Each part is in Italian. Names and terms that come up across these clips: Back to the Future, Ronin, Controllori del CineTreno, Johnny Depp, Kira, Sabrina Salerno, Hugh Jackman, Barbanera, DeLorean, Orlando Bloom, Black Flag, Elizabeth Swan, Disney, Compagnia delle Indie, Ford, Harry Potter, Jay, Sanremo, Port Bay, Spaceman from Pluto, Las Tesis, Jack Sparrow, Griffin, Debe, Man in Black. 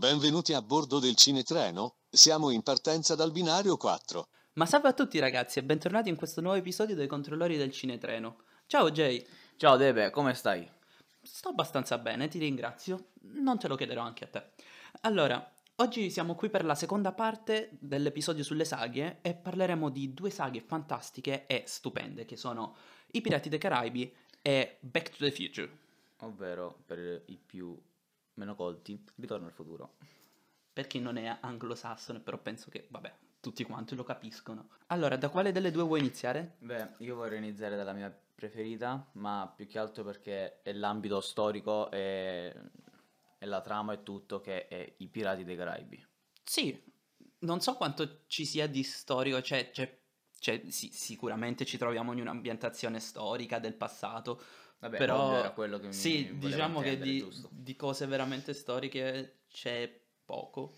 Benvenuti a bordo del CineTreno, siamo in partenza dal binario 4. Ma salve a tutti ragazzi e bentornati in questo nuovo episodio dei Controllori del CineTreno. Ciao Jay. Ciao Debe, come stai? Sto abbastanza bene, ti ringrazio, non te lo chiederò anche a te. Allora, oggi siamo qui per la seconda parte dell'episodio sulle saghe e parleremo di due saghe fantastiche e stupende che sono I Pirati dei Caraibi e Back to the Future. Ovvero, per i più meno colti, Ritorno al futuro. Per chi non è anglosassone, però penso che, vabbè, tutti quanti lo capiscono. Allora, da quale delle due vuoi iniziare? Beh, io vorrei iniziare dalla mia preferita, ma più che altro perché è l'ambito storico e la trama e tutto, che è I Pirati dei Caraibi. Sì, non so quanto ci sia di storico, sì, sicuramente ci troviamo in un'ambientazione storica del passato, vabbè, però era quello che mi sì, diciamo che di cose veramente storiche c'è poco.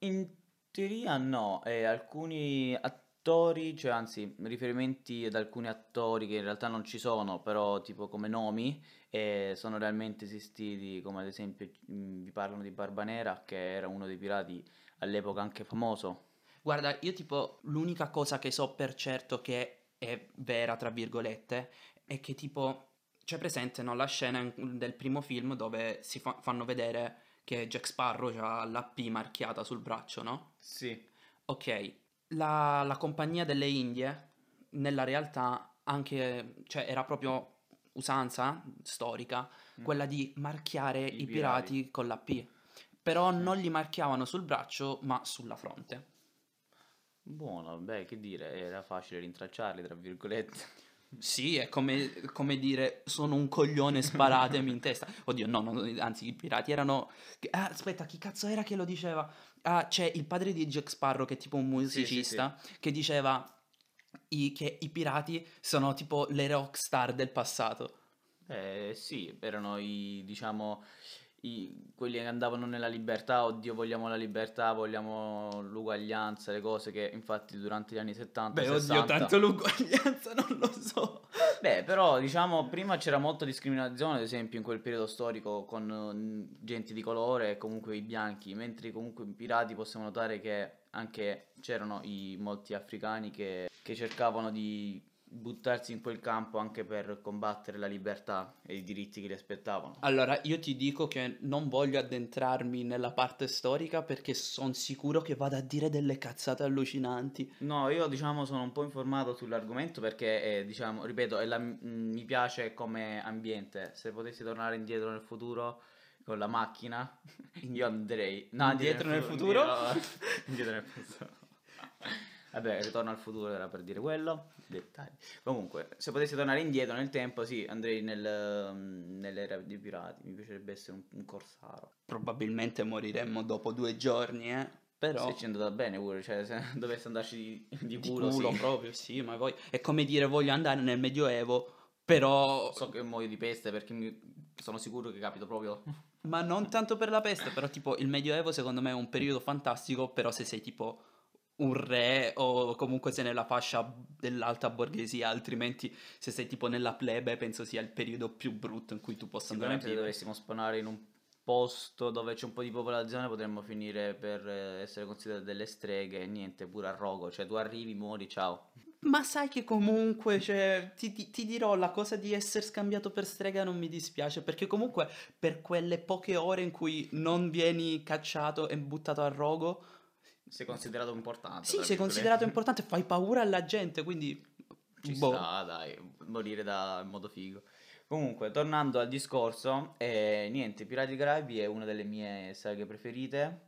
In teoria no, alcuni attori, cioè anzi riferimenti ad alcuni attori che in realtà non ci sono, però tipo come nomi, sono realmente esistiti, come ad esempio vi parlano di Barbanera, che era uno dei pirati all'epoca anche famoso. Guarda, io tipo l'unica cosa che so per certo che è vera, tra virgolette, è che tipo c'è presente, no, la scena del primo film dove si fanno vedere che Jack Sparrow ha la P marchiata sul braccio, no? Sì. Ok, la Compagnia delle Indie nella realtà anche, cioè era proprio usanza storica quella di marchiare i pirati con la P, però non li marchiavano sul braccio ma sulla fronte. Buono, beh, che dire, era facile rintracciarli, tra virgolette. Sì, è come dire, sono un coglione, sparatemi in testa. Oddio, no, anzi, i pirati erano... aspetta, chi cazzo era che lo diceva? Ah, c'è il padre di Jack Sparrow, che è tipo un musicista, sì. Che diceva che i pirati sono tipo le rock star del passato. Sì, erano i, diciamo... quelli che andavano nella libertà, oddio vogliamo la libertà, vogliamo l'uguaglianza, le cose che infatti durante gli anni 70 beh 60... oddio tanto l'uguaglianza non lo so, beh però diciamo prima c'era molta discriminazione ad esempio in quel periodo storico con gente di colore e comunque i bianchi, mentre comunque i pirati possiamo notare che anche c'erano molti africani che cercavano di buttarsi in quel campo anche per combattere la libertà e i diritti che li aspettavano. Allora, io ti dico che non voglio addentrarmi nella parte storica perché sono sicuro che vado a dire delle cazzate allucinanti. No, io diciamo sono un po' informato sull'argomento perché diciamo, ripeto, mi piace come ambiente. Se potessi tornare indietro nel futuro con la macchina, io andrei. No, indietro nel futuro? Indietro nel futuro. Vabbè, Ritorno al futuro era per dire quello, dettagli. Comunque, se potessi tornare indietro nel tempo, sì, andrei nell'era dei pirati, mi piacerebbe essere un corsaro. Probabilmente moriremmo dopo 2 giorni, però... Se ci è andata bene pure, cioè se dovesse andarci di culo sì. Proprio, sì, ma poi... È come dire, voglio andare nel Medioevo, però... So che muoio di peste perché sono sicuro che capito proprio... Ma non tanto per la peste, però tipo il Medioevo secondo me è un periodo fantastico, però se sei tipo... un re o comunque sei nella fascia dell'alta borghesia, altrimenti se sei tipo nella plebe penso sia il periodo più brutto in cui tu possa andare a vivere. Sicuramente dovessimo spawnare in un posto dove c'è un po' di popolazione potremmo finire per essere considerati delle streghe e niente, pure a rogo, cioè tu arrivi, muori, ciao. Ma sai che comunque, cioè, ti dirò, la cosa di essere scambiato per strega non mi dispiace, perché comunque per quelle poche ore in cui non vieni cacciato e buttato a rogo sei considerato importante. Sì, sei considerato importante, fai paura alla gente, quindi... Ci sta, dai, morire in modo figo. Comunque, tornando al discorso, niente, Pirati dei Caraibi è una delle mie saghe preferite.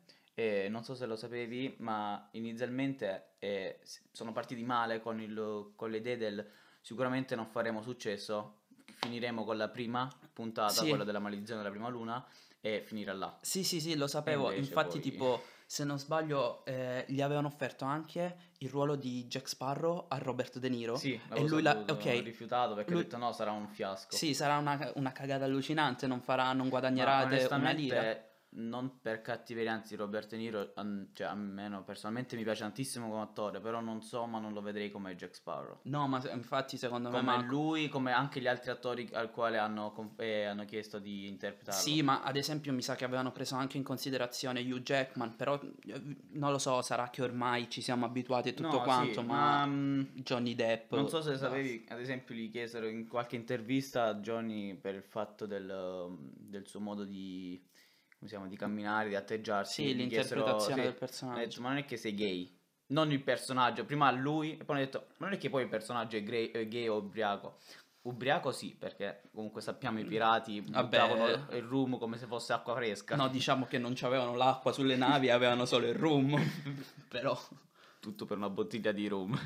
Non so se lo sapevi, ma inizialmente sono partiti male con le idee del sicuramente non faremo successo, finiremo con la prima puntata, sì. Quella della maledizione della prima luna, e finirà là. Sì, lo sapevo, infatti poi... tipo... Se non sbaglio, gli avevano offerto anche il ruolo di Jack Sparrow a Robert De Niro. Sì, e lui l'ha rifiutato perché ha detto no, sarà un fiasco. Sì, sarà una cagata allucinante, non guadagnerà una lira. non per cattiveria, anzi Robert De Niro, cioè a me no, personalmente mi piace tantissimo come attore, però non so, ma non lo vedrei come Jack Sparrow. No, ma infatti secondo me come lui, come anche gli altri attori al quale hanno chiesto di interpretarlo. Sì, ma ad esempio mi sa che avevano preso anche in considerazione Hugh Jackman, però non lo so, sarà che ormai ci siamo abituati e tutto quanto, sì, ma Johnny Depp, non so se sapevi, ad esempio gli chiesero in qualche intervista a Johnny per il fatto del suo modo di camminare, di atteggiarsi. Sì, l'interpretazione del personaggio. Detto, ma non è che sei gay. Non il personaggio. Prima lui, e poi hanno detto, ma non è che poi il personaggio è gay o ubriaco. Ubriaco sì, perché comunque sappiamo i pirati buttavano il rum come se fosse acqua fresca. No, diciamo che non c'avevano l'acqua sulle navi, avevano solo il rum. Però tutto per una bottiglia di rum.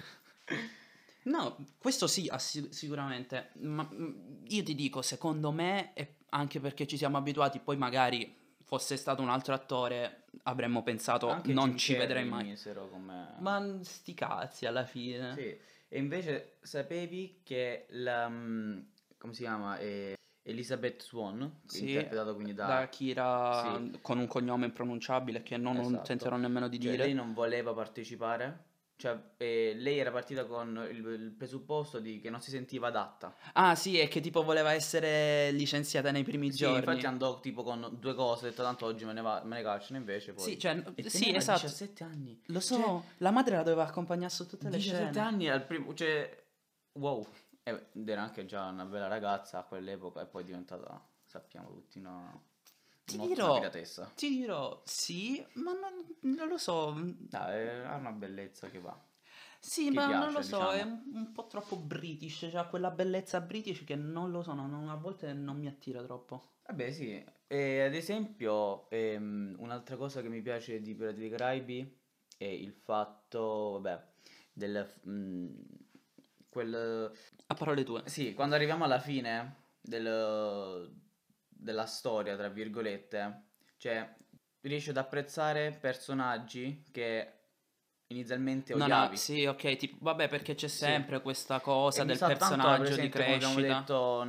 No, questo sì, sicuramente. Ma io ti dico, secondo me, anche perché ci siamo abituati, poi magari fosse stato un altro attore avremmo pensato anche non ci vedrei mai, ma sti cazzi alla fine. Sì. E invece sapevi che come si chiama? Elizabeth Swan, sì, interpretata quindi da Kira, sì, con un cognome impronunciabile che non tenterò nemmeno di dire. Lei non voleva partecipare? Cioè, lei era partita con il presupposto di che non si sentiva adatta. Ah sì, e che tipo voleva essere licenziata nei primi giorni. Infatti andò tipo con due cose, detto tanto oggi me ne cacciano, invece poi. Sì, cioè, sì, esatto. 17 anni. Lo so, cioè, la madre la doveva accompagnare su tutte le 17 scene. Anni al primo, cioè wow. Ed era anche già una bella ragazza a quell'epoca e poi è diventata, sappiamo tutti, no. Ti dirò, sì, ma non lo so. Ha una bellezza che va. Sì, ma piace, non lo so, diciamo. È un po' troppo british, cioè quella bellezza british che non lo so, a volte non mi attira troppo. Vabbè sì, ad esempio un'altra cosa che mi piace di Pirati dei Caraibi è il fatto, a parole tue. Sì, quando arriviamo alla fine della storia, tra virgolette, cioè riesci ad apprezzare personaggi che inizialmente odiavi. No, sì, ok, tipo, vabbè, perché c'è sempre questa cosa del personaggio di crescita. Come abbiamo detto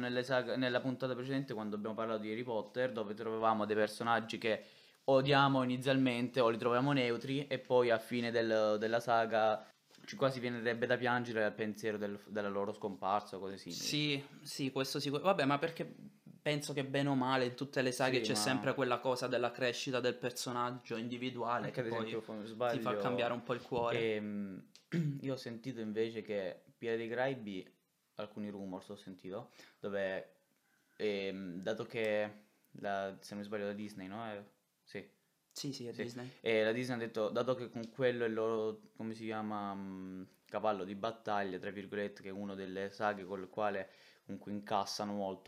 nella puntata precedente, quando abbiamo parlato di Harry Potter, dove trovavamo dei personaggi che odiamo inizialmente o li troviamo neutri e poi a fine della saga ci quasi verrebbe da piangere al pensiero della loro scomparsa o cose simili. Sì, questo sicuro. Vabbè, ma perché penso che bene o male in tutte le saghe c'è sempre quella cosa della crescita del personaggio individuale che poi ti fa cambiare un po' il cuore. Io ho sentito invece che Pirati dei Caraibi, alcuni rumors ho sentito, dove dato che se non mi sbaglio la Disney, no? Sì, Disney. E la Disney ha detto, dato che con quello il loro, come si chiama, cavallo di battaglia, tra virgolette, che è una delle saghe col quale comunque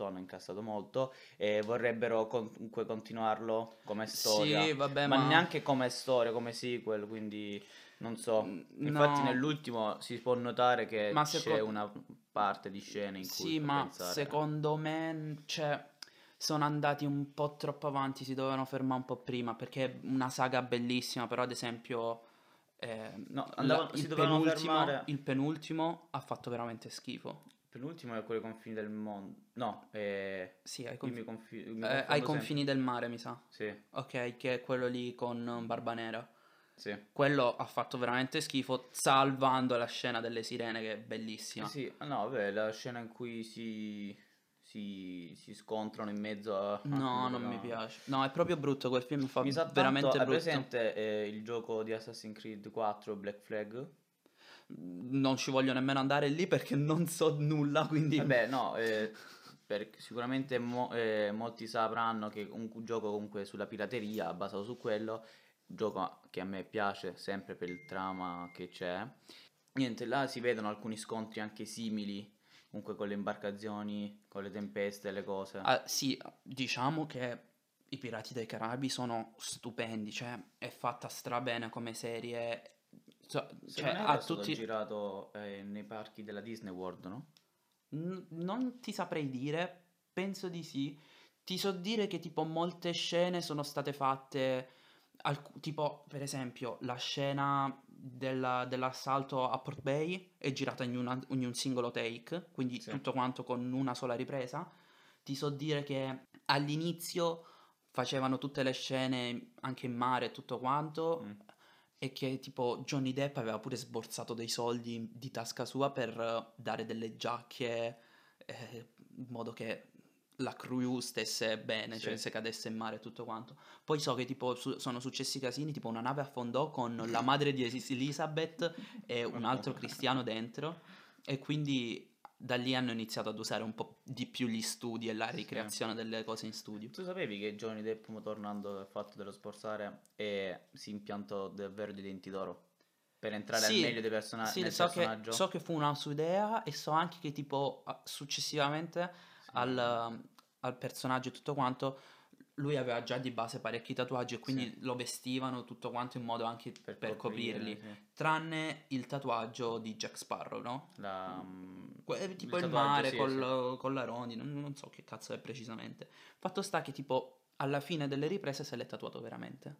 hanno incassato molto, e vorrebbero comunque continuarlo come storia. Sì, vabbè, ma neanche come storia, come sequel, quindi non so. Infatti nell'ultimo si può notare che c'è una parte di scene in cui secondo me sono andati un po' troppo avanti, si dovevano fermare un po' prima, perché è una saga bellissima, però ad esempio il penultimo ha fatto veramente schifo. Penultimo è quello ai confini del mondo. No, sì, ai confini del mare, mi sa. Sì. Ok, che è quello lì con Barbanera. Sì. Quello ha fatto veramente schifo, salvando la scena delle sirene, che è bellissima. Sì, no, vabbè, la scena in cui si scontrano in mezzo a... No, non mi piace. No, è proprio brutto quel film, mi sa veramente brutto. È presente il gioco di Assassin's Creed 4, Black Flag? Non ci voglio nemmeno andare lì perché non so nulla, quindi... Vabbè, no, sicuramente molti sapranno che un gioco comunque sulla pirateria, basato su quello, gioco che a me piace sempre per il trama che c'è. Niente, là si vedono alcuni scontri anche simili, comunque con le imbarcazioni, con le tempeste, le cose. Ah, sì, diciamo che i Pirati dei Caraibi sono stupendi, cioè è fatta strabene come serie... è stato girato nei parchi della Disney World, no? Non ti saprei dire, penso di sì. Ti so dire che tipo molte scene sono state fatte, tipo per esempio la scena dell'assalto a Port Bay è girata in un singolo take, quindi tutto quanto con una sola ripresa. Ti so dire che all'inizio facevano tutte le scene anche in mare e tutto quanto, e che tipo Johnny Depp aveva pure sborsato dei soldi di tasca sua per dare delle giacche, in modo che la crew stesse bene, sì, cioè se cadesse in mare e tutto quanto. Poi so che tipo sono successi casini, tipo una nave affondò con la madre di Elizabeth e un altro cristiano dentro, e quindi da lì hanno iniziato ad usare un po' di più gli studi e la ricreazione, sì, delle cose in studio. Tu sapevi che Johnny Depp, tornando al fatto dello sborsare, si impiantò davvero dei denti d'oro per entrare, sì, al meglio dei personaggi? Sì, personaggio? Che, so che fu una sua idea, e so anche che tipo successivamente, sì, al personaggio e tutto quanto, lui aveva già di base parecchi tatuaggi, e quindi, sì, lo vestivano tutto quanto in modo anche per coprirli, sì, tranne il tatuaggio di Jack Sparrow, no? Tipo il mare, sì, con la Ronin, non so che cazzo è precisamente. Fatto sta che tipo alla fine delle riprese se l'è tatuato veramente.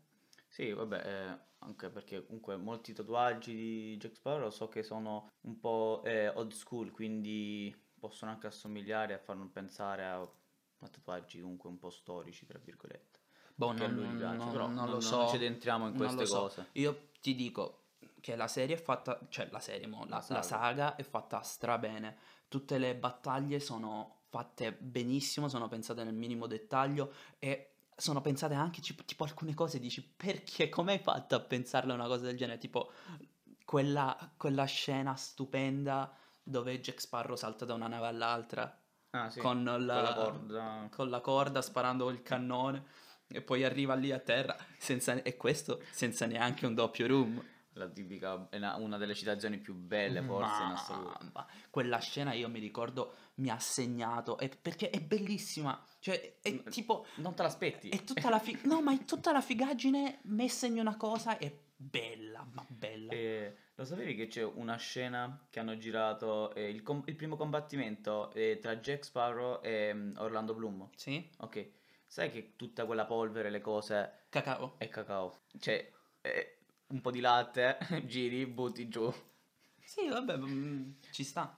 Sì, vabbè, anche perché comunque molti tatuaggi di Jack Sparrow so che sono un po' old school, quindi possono anche assomigliare a farlo pensare a tatuaggi comunque un po' storici, tra virgolette. Boh, non lo so, non ci addentriamo in queste cose. Io ti dico che la serie è fatta, cioè la saga è fatta strabene. Tutte le battaglie sono fatte benissimo, sono pensate nel minimo dettaglio, e sono pensate anche tipo alcune cose dici perché, com'è fatta a pensarla una cosa del genere, tipo quella scena stupenda dove Jack Sparrow salta da una nave all'altra. Ah, sì, con la corda sparando il cannone, e poi arriva lì a terra senza neanche un doppio room. La tipica, è una delle citazioni più belle forse in assoluto. Quella scena io mi ricordo, mi ha segnato, perché è bellissima, cioè è tipo non te l'aspetti, è tutta la figaggine messa in una cosa, è bella, ma bella. Lo sapevi che c'è una scena che hanno girato, il primo combattimento tra Jack Sparrow e Orlando Bloom? Sì. Ok, sai che tutta quella polvere, le cose... Cacao. È cacao. Cioè, un po' di latte, giri, butti giù. Sì, vabbè, ci sta.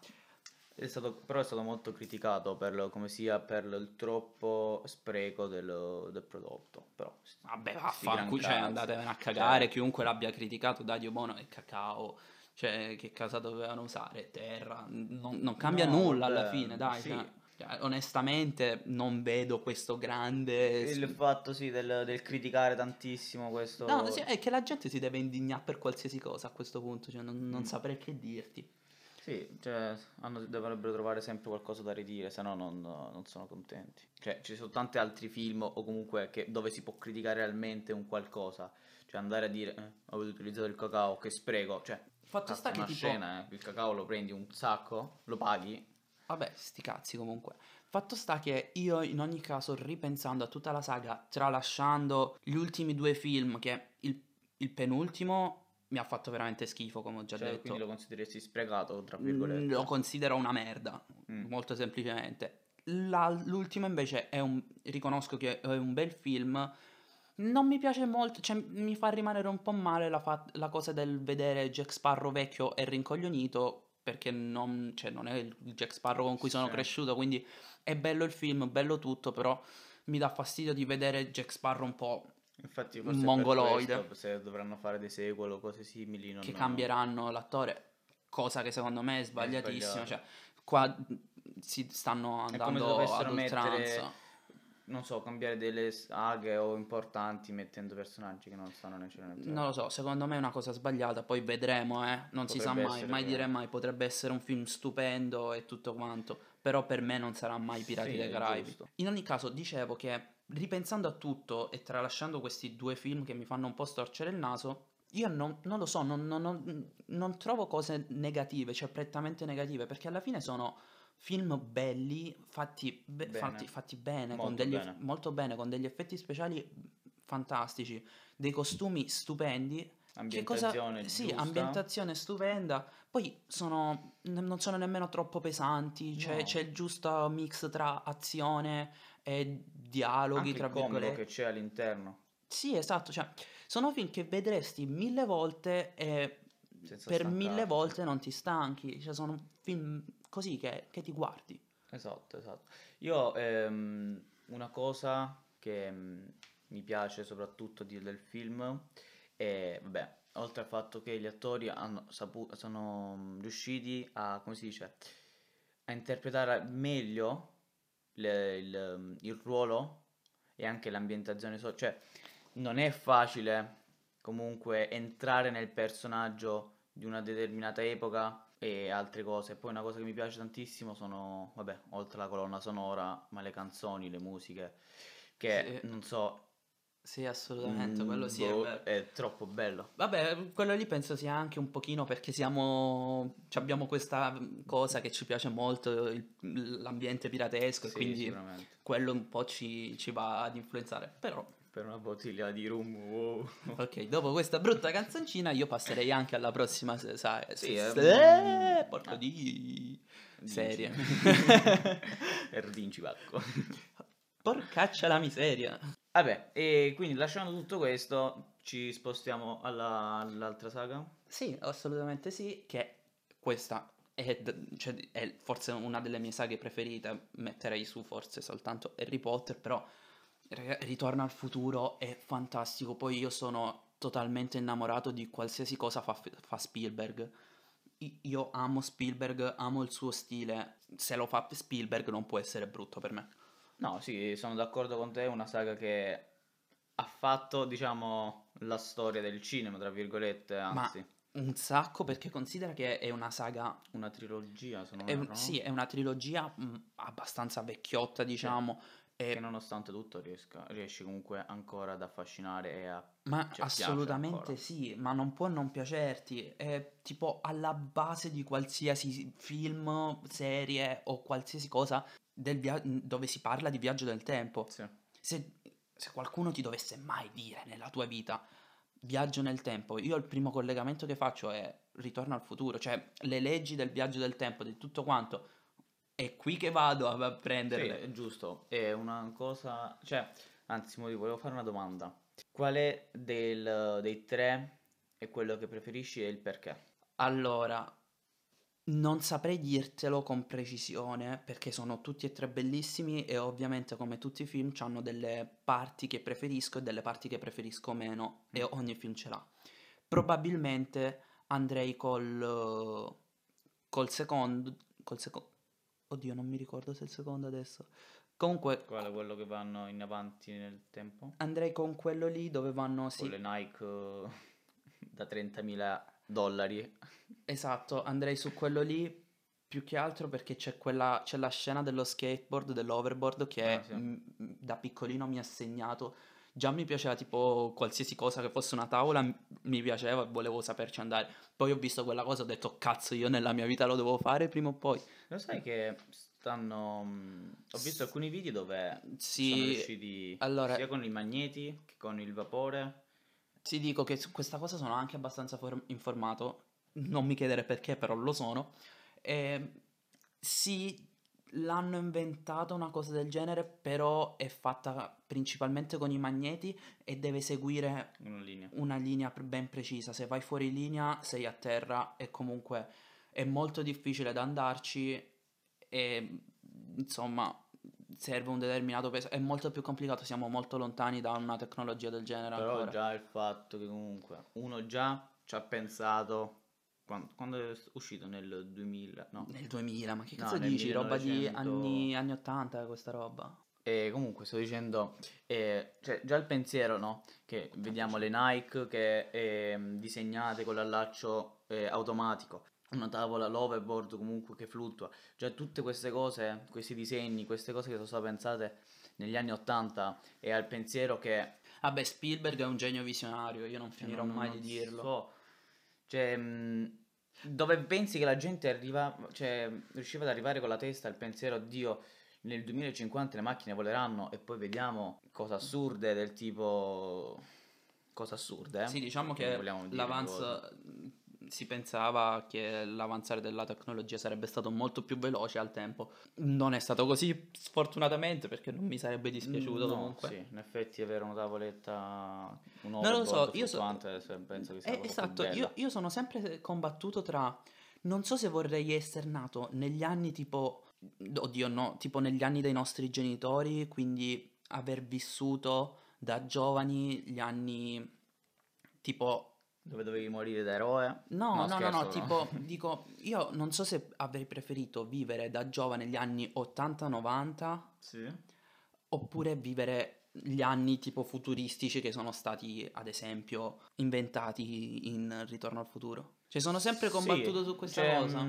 Però è stato molto criticato per il troppo spreco del prodotto. Però vabbè, vaffanculo, cioè andatevene a cagare, cioè, chiunque l'abbia criticato, Dadio Bono e cacao, cioè che cosa dovevano usare? Terra, non cambia nulla, beh, alla fine, dai, sì, cioè, onestamente non vedo questo grande... Il fatto, sì, del criticare tantissimo questo... No, sì, è che la gente si deve indignare per qualsiasi cosa a questo punto, cioè non saprei che dirti. Sì, cioè dovrebbero trovare sempre qualcosa da ridire, se no non sono contenti. Cioè ci sono tanti altri film o comunque dove si può criticare realmente un qualcosa. Cioè andare a dire, avete utilizzato il cacao, che spreco. Cioè, fatto sta che scena, il cacao lo prendi un sacco, lo paghi. Vabbè, sti cazzi comunque. Fatto sta che io in ogni caso, ripensando a tutta la saga, tralasciando gli ultimi due film, che il penultimo... mi ha fatto veramente schifo, come ho già detto. Quindi lo consideresti sprecato, tra virgolette? Lo considero una merda, molto semplicemente. L'ultimo invece riconosco che è un bel film, non mi piace molto, cioè mi fa rimanere un po' male la cosa del vedere Jack Sparrow vecchio e rincoglionito, perché non è il Jack Sparrow con cui sono cresciuto, quindi è bello il film, bello tutto, però mi dà fastidio di vedere Jack Sparrow un po'... Infatti forse mongoloide, per questo, se dovranno fare dei sequel o cose simili che cambieranno l'attore, cosa che secondo me è sbagliatissima, cioè qua si stanno andando ad oltranza, non so, cambiare delle saghe o importanti mettendo personaggi che non stanno necessariamente. Non lo so, secondo me è una cosa sbagliata, poi vedremo, non potrebbe, si sa mai, mai dire mai, potrebbe essere un film stupendo e tutto quanto, però per me non sarà mai Pirati dei Caraibi. Giusto. In ogni caso, dicevo che ripensando a tutto e tralasciando questi due film che mi fanno un po' storcere il naso, io non lo so, non trovo cose negative, cioè prettamente negative, perché alla fine sono film belli, fatti bene, molto bene, con degli effetti speciali fantastici, dei costumi stupendi, ambientazione giusta. Sì, ambientazione stupenda. Poi non sono nemmeno troppo pesanti, cioè c'è il giusto mix tra azione e dialoghi, anche tra virgolette, il combo che c'è all'interno. Sì, esatto, cioè sono film che vedresti 1000 volte e senza per stancarti. 1000 volte non ti stanchi, cioè sono film così che ti guardi. Esatto, esatto. Io una cosa che mi piace soprattutto del film. E vabbè, oltre al fatto che gli attori sono riusciti a, come si dice, a interpretare meglio il ruolo e anche l'ambientazione, cioè non è facile comunque entrare nel personaggio di una determinata epoca e altre cose. Poi una cosa che mi piace tantissimo sono, vabbè, oltre alla colonna sonora, ma le canzoni, le musiche, che sì, non so. Sì, assolutamente, quello sì è troppo bello. Vabbè, quello lì penso sia anche un pochino perché abbiamo questa cosa che ci piace molto, l'ambiente piratesco, sì, e quindi quello un po' ci va ad influenzare. Però per una bottiglia di rum, wow. Ok, dopo questa brutta canzoncina io passerei anche alla prossima porca di serie. Erdinci pacco. Porcaccia la miseria. Vabbè, e quindi lasciando tutto questo ci spostiamo all'altra saga? Sì, assolutamente sì, che questa è forse una delle mie saghe preferite. Metterei su forse soltanto Harry Potter, però Ritorno al futuro è fantastico. Poi io sono totalmente innamorato di qualsiasi cosa fa Spielberg. Io amo Spielberg, amo il suo stile. Se lo fa Spielberg non può essere brutto per me. No, sì, sono d'accordo con te, è una saga che ha fatto, diciamo, la storia del cinema, tra virgolette, anzi. Ma un sacco, perché considera che è una saga... Una trilogia, se non erro, no? Sì, è una trilogia abbastanza vecchiotta, diciamo. Sì. E... Che nonostante tutto riesce comunque ancora ad affascinare e a... Ma assolutamente sì, ma non può non piacerti. È tipo alla base di qualsiasi film, serie o qualsiasi cosa... dove si parla di viaggio del tempo. Sì. Se qualcuno ti dovesse mai dire nella tua vita viaggio nel tempo, io il primo collegamento che faccio è Ritorno al futuro, cioè le leggi del viaggio del tempo, di tutto quanto, è qui che vado a prenderle. Sì, giusto, è una cosa, cioè, anzi, volevo fare una domanda. Quale dei tre è quello che preferisci e il perché? Allora, non saprei dirtelo con precisione perché sono tutti e tre bellissimi e ovviamente come tutti i film hanno delle parti che preferisco e delle parti che preferisco meno e ogni film ce l'ha. Probabilmente andrei col secondo. Oddio, non mi ricordo se è il secondo adesso. Comunque, quello che vanno in avanti nel tempo? Andrei con quello lì dove vanno, sì. Con le Nike da $30,000. Esatto, andrei su quello lì più che altro perché c'è la scena dello skateboard, dell'overboard che sì. Da piccolino mi ha segnato. Già mi piaceva tipo qualsiasi cosa che fosse una tavola, mi piaceva e volevo saperci andare. Poi ho visto quella cosa, ho detto cazzo, io nella mia vita lo devo fare prima o poi. Lo sai che ho visto alcuni video dove sì, sono riusciti sia con i magneti che con il vapore. Ti dico che su questa cosa sono anche abbastanza informato, non mi chiedere perché, però lo sono. Sì, l'hanno inventata una cosa del genere, però è fatta principalmente con i magneti e deve seguire una linea ben precisa. Se vai fuori linea sei a terra e comunque è molto difficile da andarci e insomma... serve un determinato peso, è molto più complicato, siamo molto lontani da una tecnologia del genere però ancora. Già il fatto che comunque uno già ci ha pensato quando è uscito nel 2000 ma che cazzo dici, roba di anni 80 questa roba. E comunque sto dicendo cioè già il pensiero, no, che vediamo le Nike che disegnate con l'allaccio automatico, una tavola, l'overboard comunque che fluttua, cioè tutte queste cose, questi disegni, queste cose che sono state pensate negli anni 80 e al pensiero che vabbè, Spielberg è un genio visionario, io non finirò mai di dirlo. Cioè dove pensi che la gente riusciva ad arrivare con la testa al pensiero Dio, nel 2050 le macchine voleranno, e poi vediamo cose assurde del tipo sì, diciamo che l'avanzo si pensava che l'avanzare della tecnologia sarebbe stato molto più veloce al tempo. Non è stato così, sfortunatamente, perché non mi sarebbe dispiaciuto comunque. Sì, in effetti avere una tavoletta, un non lo so, io penso che sia esatto, io sono sempre combattuto tra non so se vorrei essere nato negli anni tipo negli anni dei nostri genitori, quindi aver vissuto da giovani gli anni tipo... Dove dovevi morire da eroe? No, scherzo. Tipo, dico, io non so se avrei preferito vivere da giovane gli anni 80-90, sì, oppure vivere gli anni tipo futuristici che sono stati, ad esempio, inventati in Ritorno al futuro. Cioè, sono sempre combattuto su questa cosa.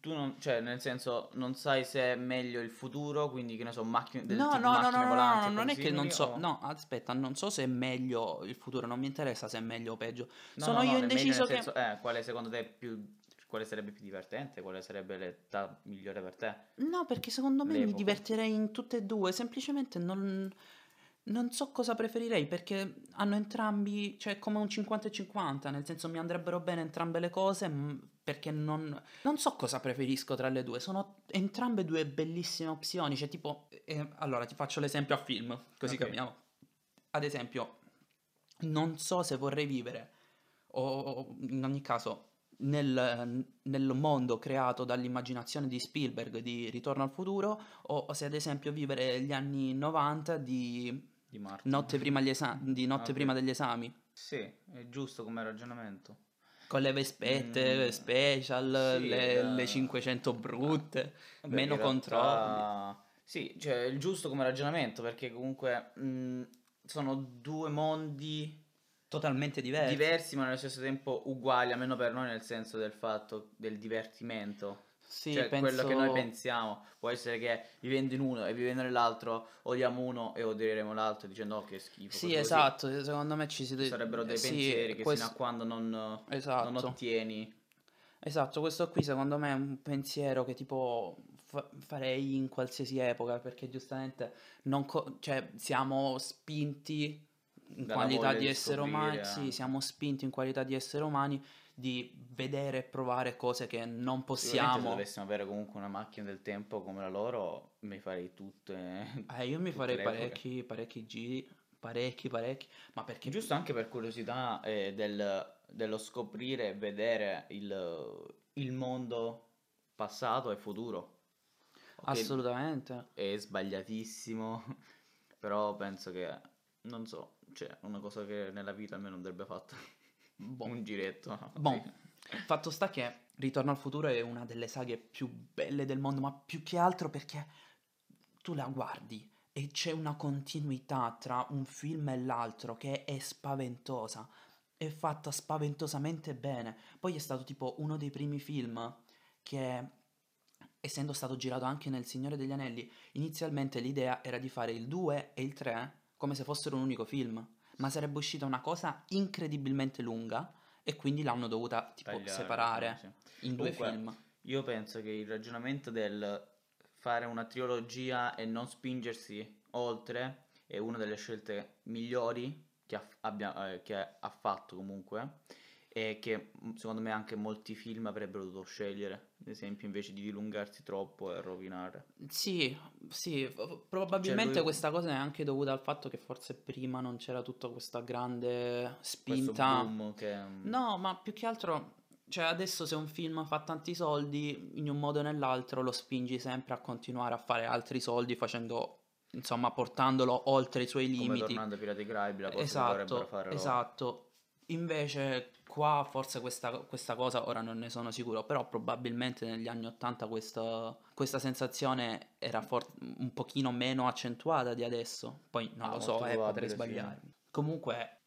Tu non, cioè, nel senso, non sai se è meglio il futuro, quindi che ne so, macchine volanti. No, non è che non so. No, aspetta, non so se è meglio il futuro, non mi interessa se è meglio o peggio. No, sono io indeciso che senso, quale secondo te è più, quale sarebbe più divertente, quale sarebbe l'età migliore per te? No, perché secondo me mi divertirei in tutte e due, semplicemente non so cosa preferirei, perché hanno entrambi, cioè come un 50-50, nel senso mi andrebbero bene entrambe le cose, perché non so cosa preferisco tra le due, sono entrambe due bellissime opzioni, cioè tipo, allora ti faccio l'esempio a film, così capiamo. Ad esempio, non so se vorrei vivere, o in ogni caso, nel mondo creato dall'immaginazione di Spielberg di Ritorno al futuro, o se ad esempio vivere gli anni 90 di Notte prima degli esami. Sì, è giusto come ragionamento. Con le vespette, special, sì, le 500 brutte, meno controlli. Sì, cioè è giusto come ragionamento, perché comunque sono due mondi totalmente diversi, ma nello stesso tempo uguali, almeno per noi, nel senso del fatto del divertimento. Sì, cioè quello che noi pensiamo. Può essere che vivendo in uno e vivendo nell'altro odiamo uno e odieremo l'altro dicendo oh, che schifo. Sì, esatto, così. Secondo me ci si sarebbero dei pensieri che sino a quando non ottieni. Esatto, questo qui secondo me è un pensiero che tipo farei in qualsiasi epoca, perché giustamente non cioè siamo spinti in qualità di esseri umani, sì, siamo spinti in qualità di esseri umani di vedere e provare cose che non possiamo. Se dovessimo avere comunque una macchina del tempo come la loro, mi farei tutte. Io mi farei parecchi giri, parecchi, ma perché? Giusto anche per curiosità dello scoprire e vedere il mondo passato e futuro. Okay. Assolutamente. È sbagliatissimo, però penso che non so, cioè una cosa che nella vita almeno non andrebbe fatta. Un giretto. Fatto sta che Ritorno al futuro è una delle saghe più belle del mondo, ma più che altro perché tu la guardi e c'è una continuità tra un film e l'altro che è spaventosa, è fatta spaventosamente bene. Poi è stato tipo uno dei primi film che, essendo stato girato anche nel Signore degli Anelli, inizialmente l'idea era di fare il 2 e il 3 come se fossero un unico film, ma sarebbe uscita una cosa incredibilmente lunga e quindi l'hanno dovuta tipo separare in due film. Io penso che il ragionamento del fare una trilogia e non spingersi oltre è una delle scelte migliori che ha fatto comunque, e che secondo me anche molti film avrebbero dovuto scegliere, ad esempio, invece di dilungarsi troppo e rovinare. Sì, probabilmente questa cosa è anche dovuta al fatto che forse prima non c'era tutta questa grande spinta, boom che... No, ma più che altro, cioè adesso se un film fa tanti soldi, in un modo o nell'altro lo spingi sempre a continuare a fare altri soldi, facendo, insomma, portandolo oltre i suoi limiti. Come tornando ai Pirati dei Caraibi, la cosa che dovrebbero fare loro. Invece qua forse questa cosa, ora non ne sono sicuro, però probabilmente negli anni 80 questa sensazione era un pochino meno accentuata di adesso. Poi non lo so, potrei sbagliarmi. Sì. Comunque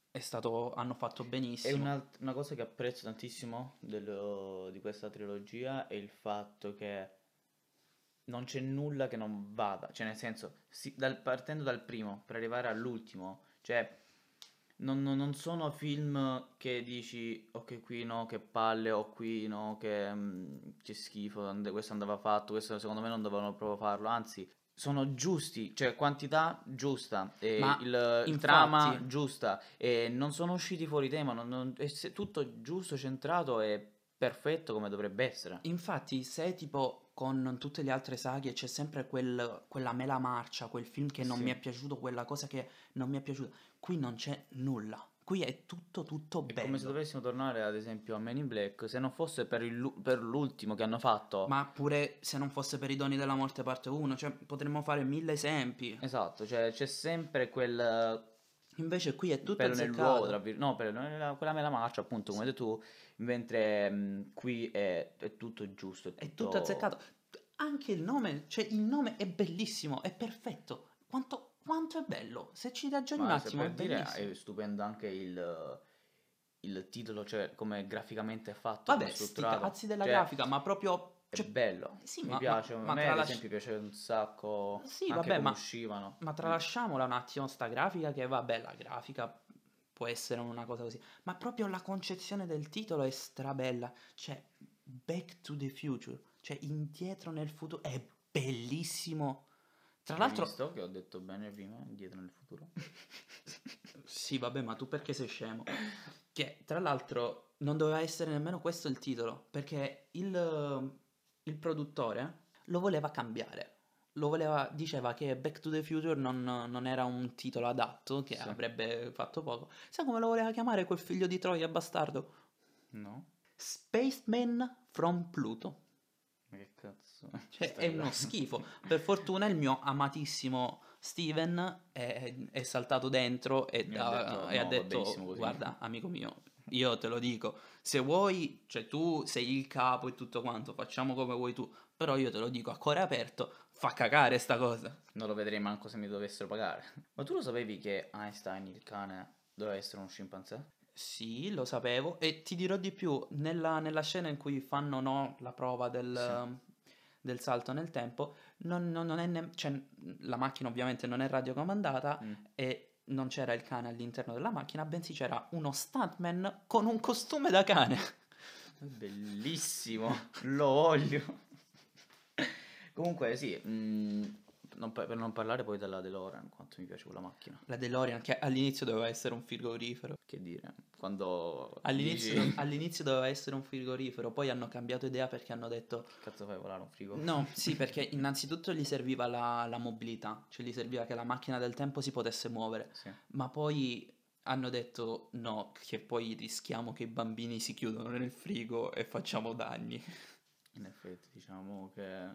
hanno fatto benissimo. E una cosa che apprezzo tantissimo di questa trilogia è il fatto che non c'è nulla che non vada. Cioè nel senso, partendo dal primo per arrivare all'ultimo, cioè... Non sono film che dici ok qui no che palle, o qui no che schifo, questo andava fatto, questo secondo me non dovevano proprio farlo, anzi sono giusti, cioè quantità giusta e il trama giusta, e non sono usciti fuori tema, è tutto giusto, centrato e perfetto come dovrebbe essere. Infatti se tipo con tutte le altre saghe c'è sempre quella mela marcia, quel film che non mi è piaciuto, quella cosa che non mi è piaciuta, qui non c'è nulla. qui è tutto bello. È come se dovessimo tornare ad esempio a Man in Black, se non fosse per l'ultimo che hanno fatto. Ma pure se non fosse per i Doni della morte parte 1, cioè potremmo fare 1000 esempi. Esatto, cioè c'è sempre quel... Invece qui è tutto azzeccato quella mela marcia, appunto, come hai detto tu. Mentre qui è tutto giusto, è tutto azzeccato. Anche il nome, cioè il nome è bellissimo, è perfetto. Quanto è bello, se ci ragioni un attimo, è bellissimo. È stupendo anche il titolo, cioè come graficamente è fatto. Vabbè, sti cazzi della grafica, ma proprio... Cioè, è bello, sì, mi piace, ma a me ad esempio piace un sacco, sì, anche vabbè, come uscivano. Ma tralasciamola un attimo sta grafica, che vabbè, la grafica può essere una cosa così, ma proprio la concezione del titolo è strabella, cioè Back to the Future, cioè indietro nel futuro, è bellissimo. Tra l'altro... Hai visto che ho detto bene prima, indietro nel futuro? Sì, vabbè, ma tu perché sei scemo? Che tra l'altro non doveva essere nemmeno questo il titolo, perché il produttore lo voleva cambiare, diceva che Back to the Future non era un titolo adatto, che sì, avrebbe fatto poco. Sai come lo voleva chiamare quel figlio di troia bastardo? No, Spaceman from Pluto. Ma che cazzo, cioè, è uno schifo. Per fortuna il mio amatissimo Steven è saltato dentro e ha detto guarda amico mio, io te lo dico, se vuoi, cioè tu sei il capo e tutto quanto, facciamo come vuoi tu, però io te lo dico a cuore aperto, fa cagare sta cosa. Non lo vedrei manco se mi dovessero pagare. Ma tu lo sapevi che Einstein, il cane, doveva essere un scimpanzé? Sì, lo sapevo, e ti dirò di più, nella scena in cui fanno la prova del salto nel tempo, non è cioè, la macchina ovviamente non è radiocomandata, e non c'era il cane all'interno della macchina, bensì c'era uno stuntman con un costume da cane. Bellissimo, lo voglio. Comunque sì, per non parlare poi della DeLorean, quanto mi piace quella macchina. La DeLorean che all'inizio doveva essere un frigorifero. Che dire, quando... All'inizio doveva essere un frigorifero, poi hanno cambiato idea perché hanno detto... Che cazzo fai volare un frigo? No, sì, perché innanzitutto gli serviva la mobilità, cioè gli serviva che la macchina del tempo si potesse muovere, sì. Ma poi hanno detto no, che poi rischiamo che i bambini si chiudono nel frigo e facciamo danni. In effetti diciamo che...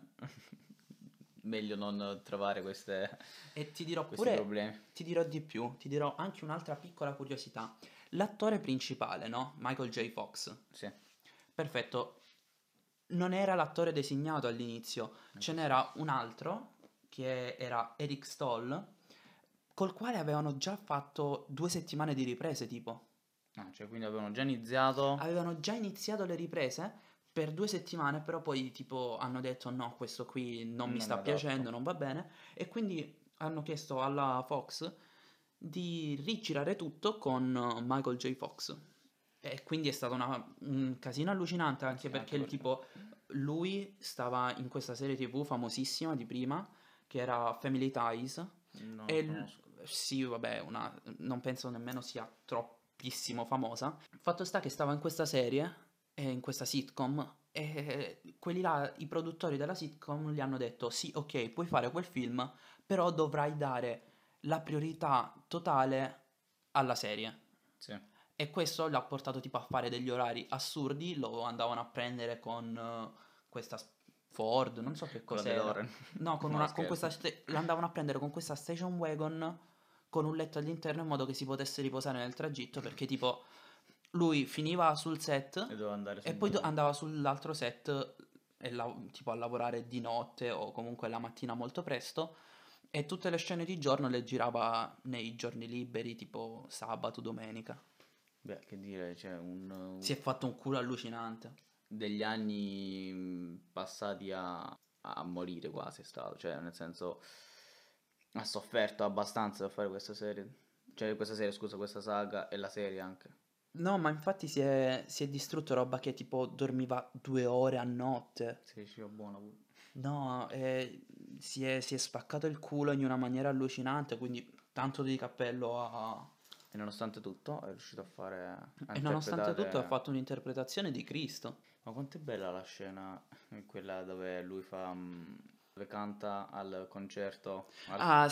meglio non trovare queste e ti dirò pure problemi. Ti dirò di più, ti dirò anche un'altra piccola curiosità. L'attore principale, no? Michael J. Fox. Sì. Perfetto. Non era l'attore designato all'inizio, ce n'era un altro che era Eric Stoltz, col quale avevano già fatto 2 settimane di riprese, tipo. Ah, cioè quindi avevano già iniziato le riprese per 2 settimane, però poi tipo hanno detto no, questo qui non mi sta piacendo, non va bene, e quindi hanno chiesto alla Fox di rigirare tutto con Michael J. Fox, e quindi è stato un casino allucinante, anche perché tipo lui stava in questa serie TV famosissima di prima che era Family Ties, sì vabbè, non penso nemmeno sia troppissimo famosa. Fatto sta che stava in questa serie, in questa sitcom, e quelli là, i produttori della sitcom, gli hanno detto sì, ok, puoi fare quel film, però dovrai dare la priorità totale alla serie, sì. E questo l'ha portato tipo a fare degli orari assurdi, lo andavano a prendere con questa Ford, non so che cos'era, no, l'andavano a prendere con questa station wagon con un letto all'interno, in modo che si potesse riposare nel tragitto, perché tipo lui finiva sul set e poi andava sull'altro set e tipo a lavorare di notte o comunque la mattina molto presto, e tutte le scene di giorno le girava nei giorni liberi, tipo sabato, domenica. Beh, che dire, cioè si è fatto un culo allucinante. Degli anni passati a morire quasi è stato, cioè nel senso ha sofferto abbastanza per fare questa serie, cioè questa saga e la serie anche. No, ma infatti si è distrutto, roba che tipo dormiva 2 ore a notte. Sì, sì, buona. No, si è spaccato il culo in una maniera allucinante, quindi tanto di cappello a... E nonostante tutto è riuscito a fare... E nonostante tutto ha fatto un'interpretazione di Cristo. Ma quanto è bella la scena, quella dove lui fa dove canta al concerto no,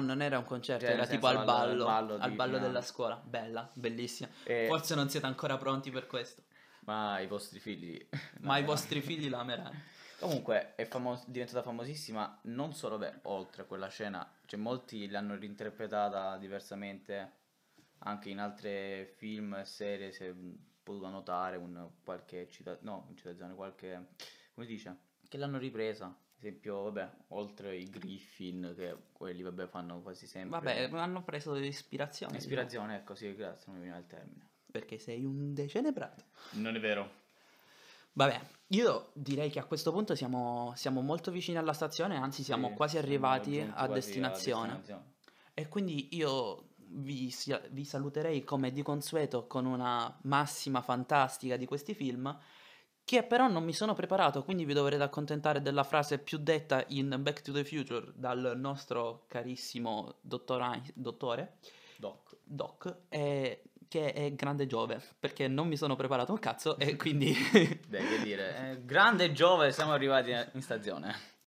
non era un concerto, cioè, era tipo al ballo, al ballo della scuola. Bella, bellissima. Forse non siete ancora pronti per questo, ma i vostri figli i vostri figli la ameranno. Comunque è diventata famosissima non solo oltre a quella scena, cioè molti l'hanno reinterpretata diversamente anche in altre film e serie. Se potuto notare qualche come si dice, che l'hanno ripresa, ad esempio, oltre i Griffin, che quelli fanno quasi sempre, hanno preso ispirazione, ecco, sì, grazie, non mi viene il termine, perché sei un decerebrato. Non è vero. Io direi che a questo punto siamo molto vicini alla stazione, anzi siamo quasi arrivati a destinazione. E quindi io vi saluterei come di consueto con una massima fantastica di questi film, che però non mi sono preparato, quindi vi dovrete accontentare della frase più detta in Back to the Future dal nostro carissimo dottore Doc, che è grande Giove, perché non mi sono preparato un cazzo e quindi... Grande Giove, siamo arrivati in stazione.